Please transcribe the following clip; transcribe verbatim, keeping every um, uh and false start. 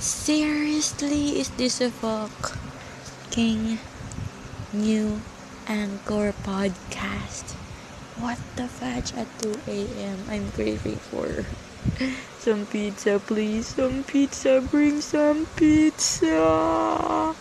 Seriously, is this a fucking new Anchor podcast? What the fudge at two a.m. I'm craving for some pizza, please. Some pizza. Bring some pizza.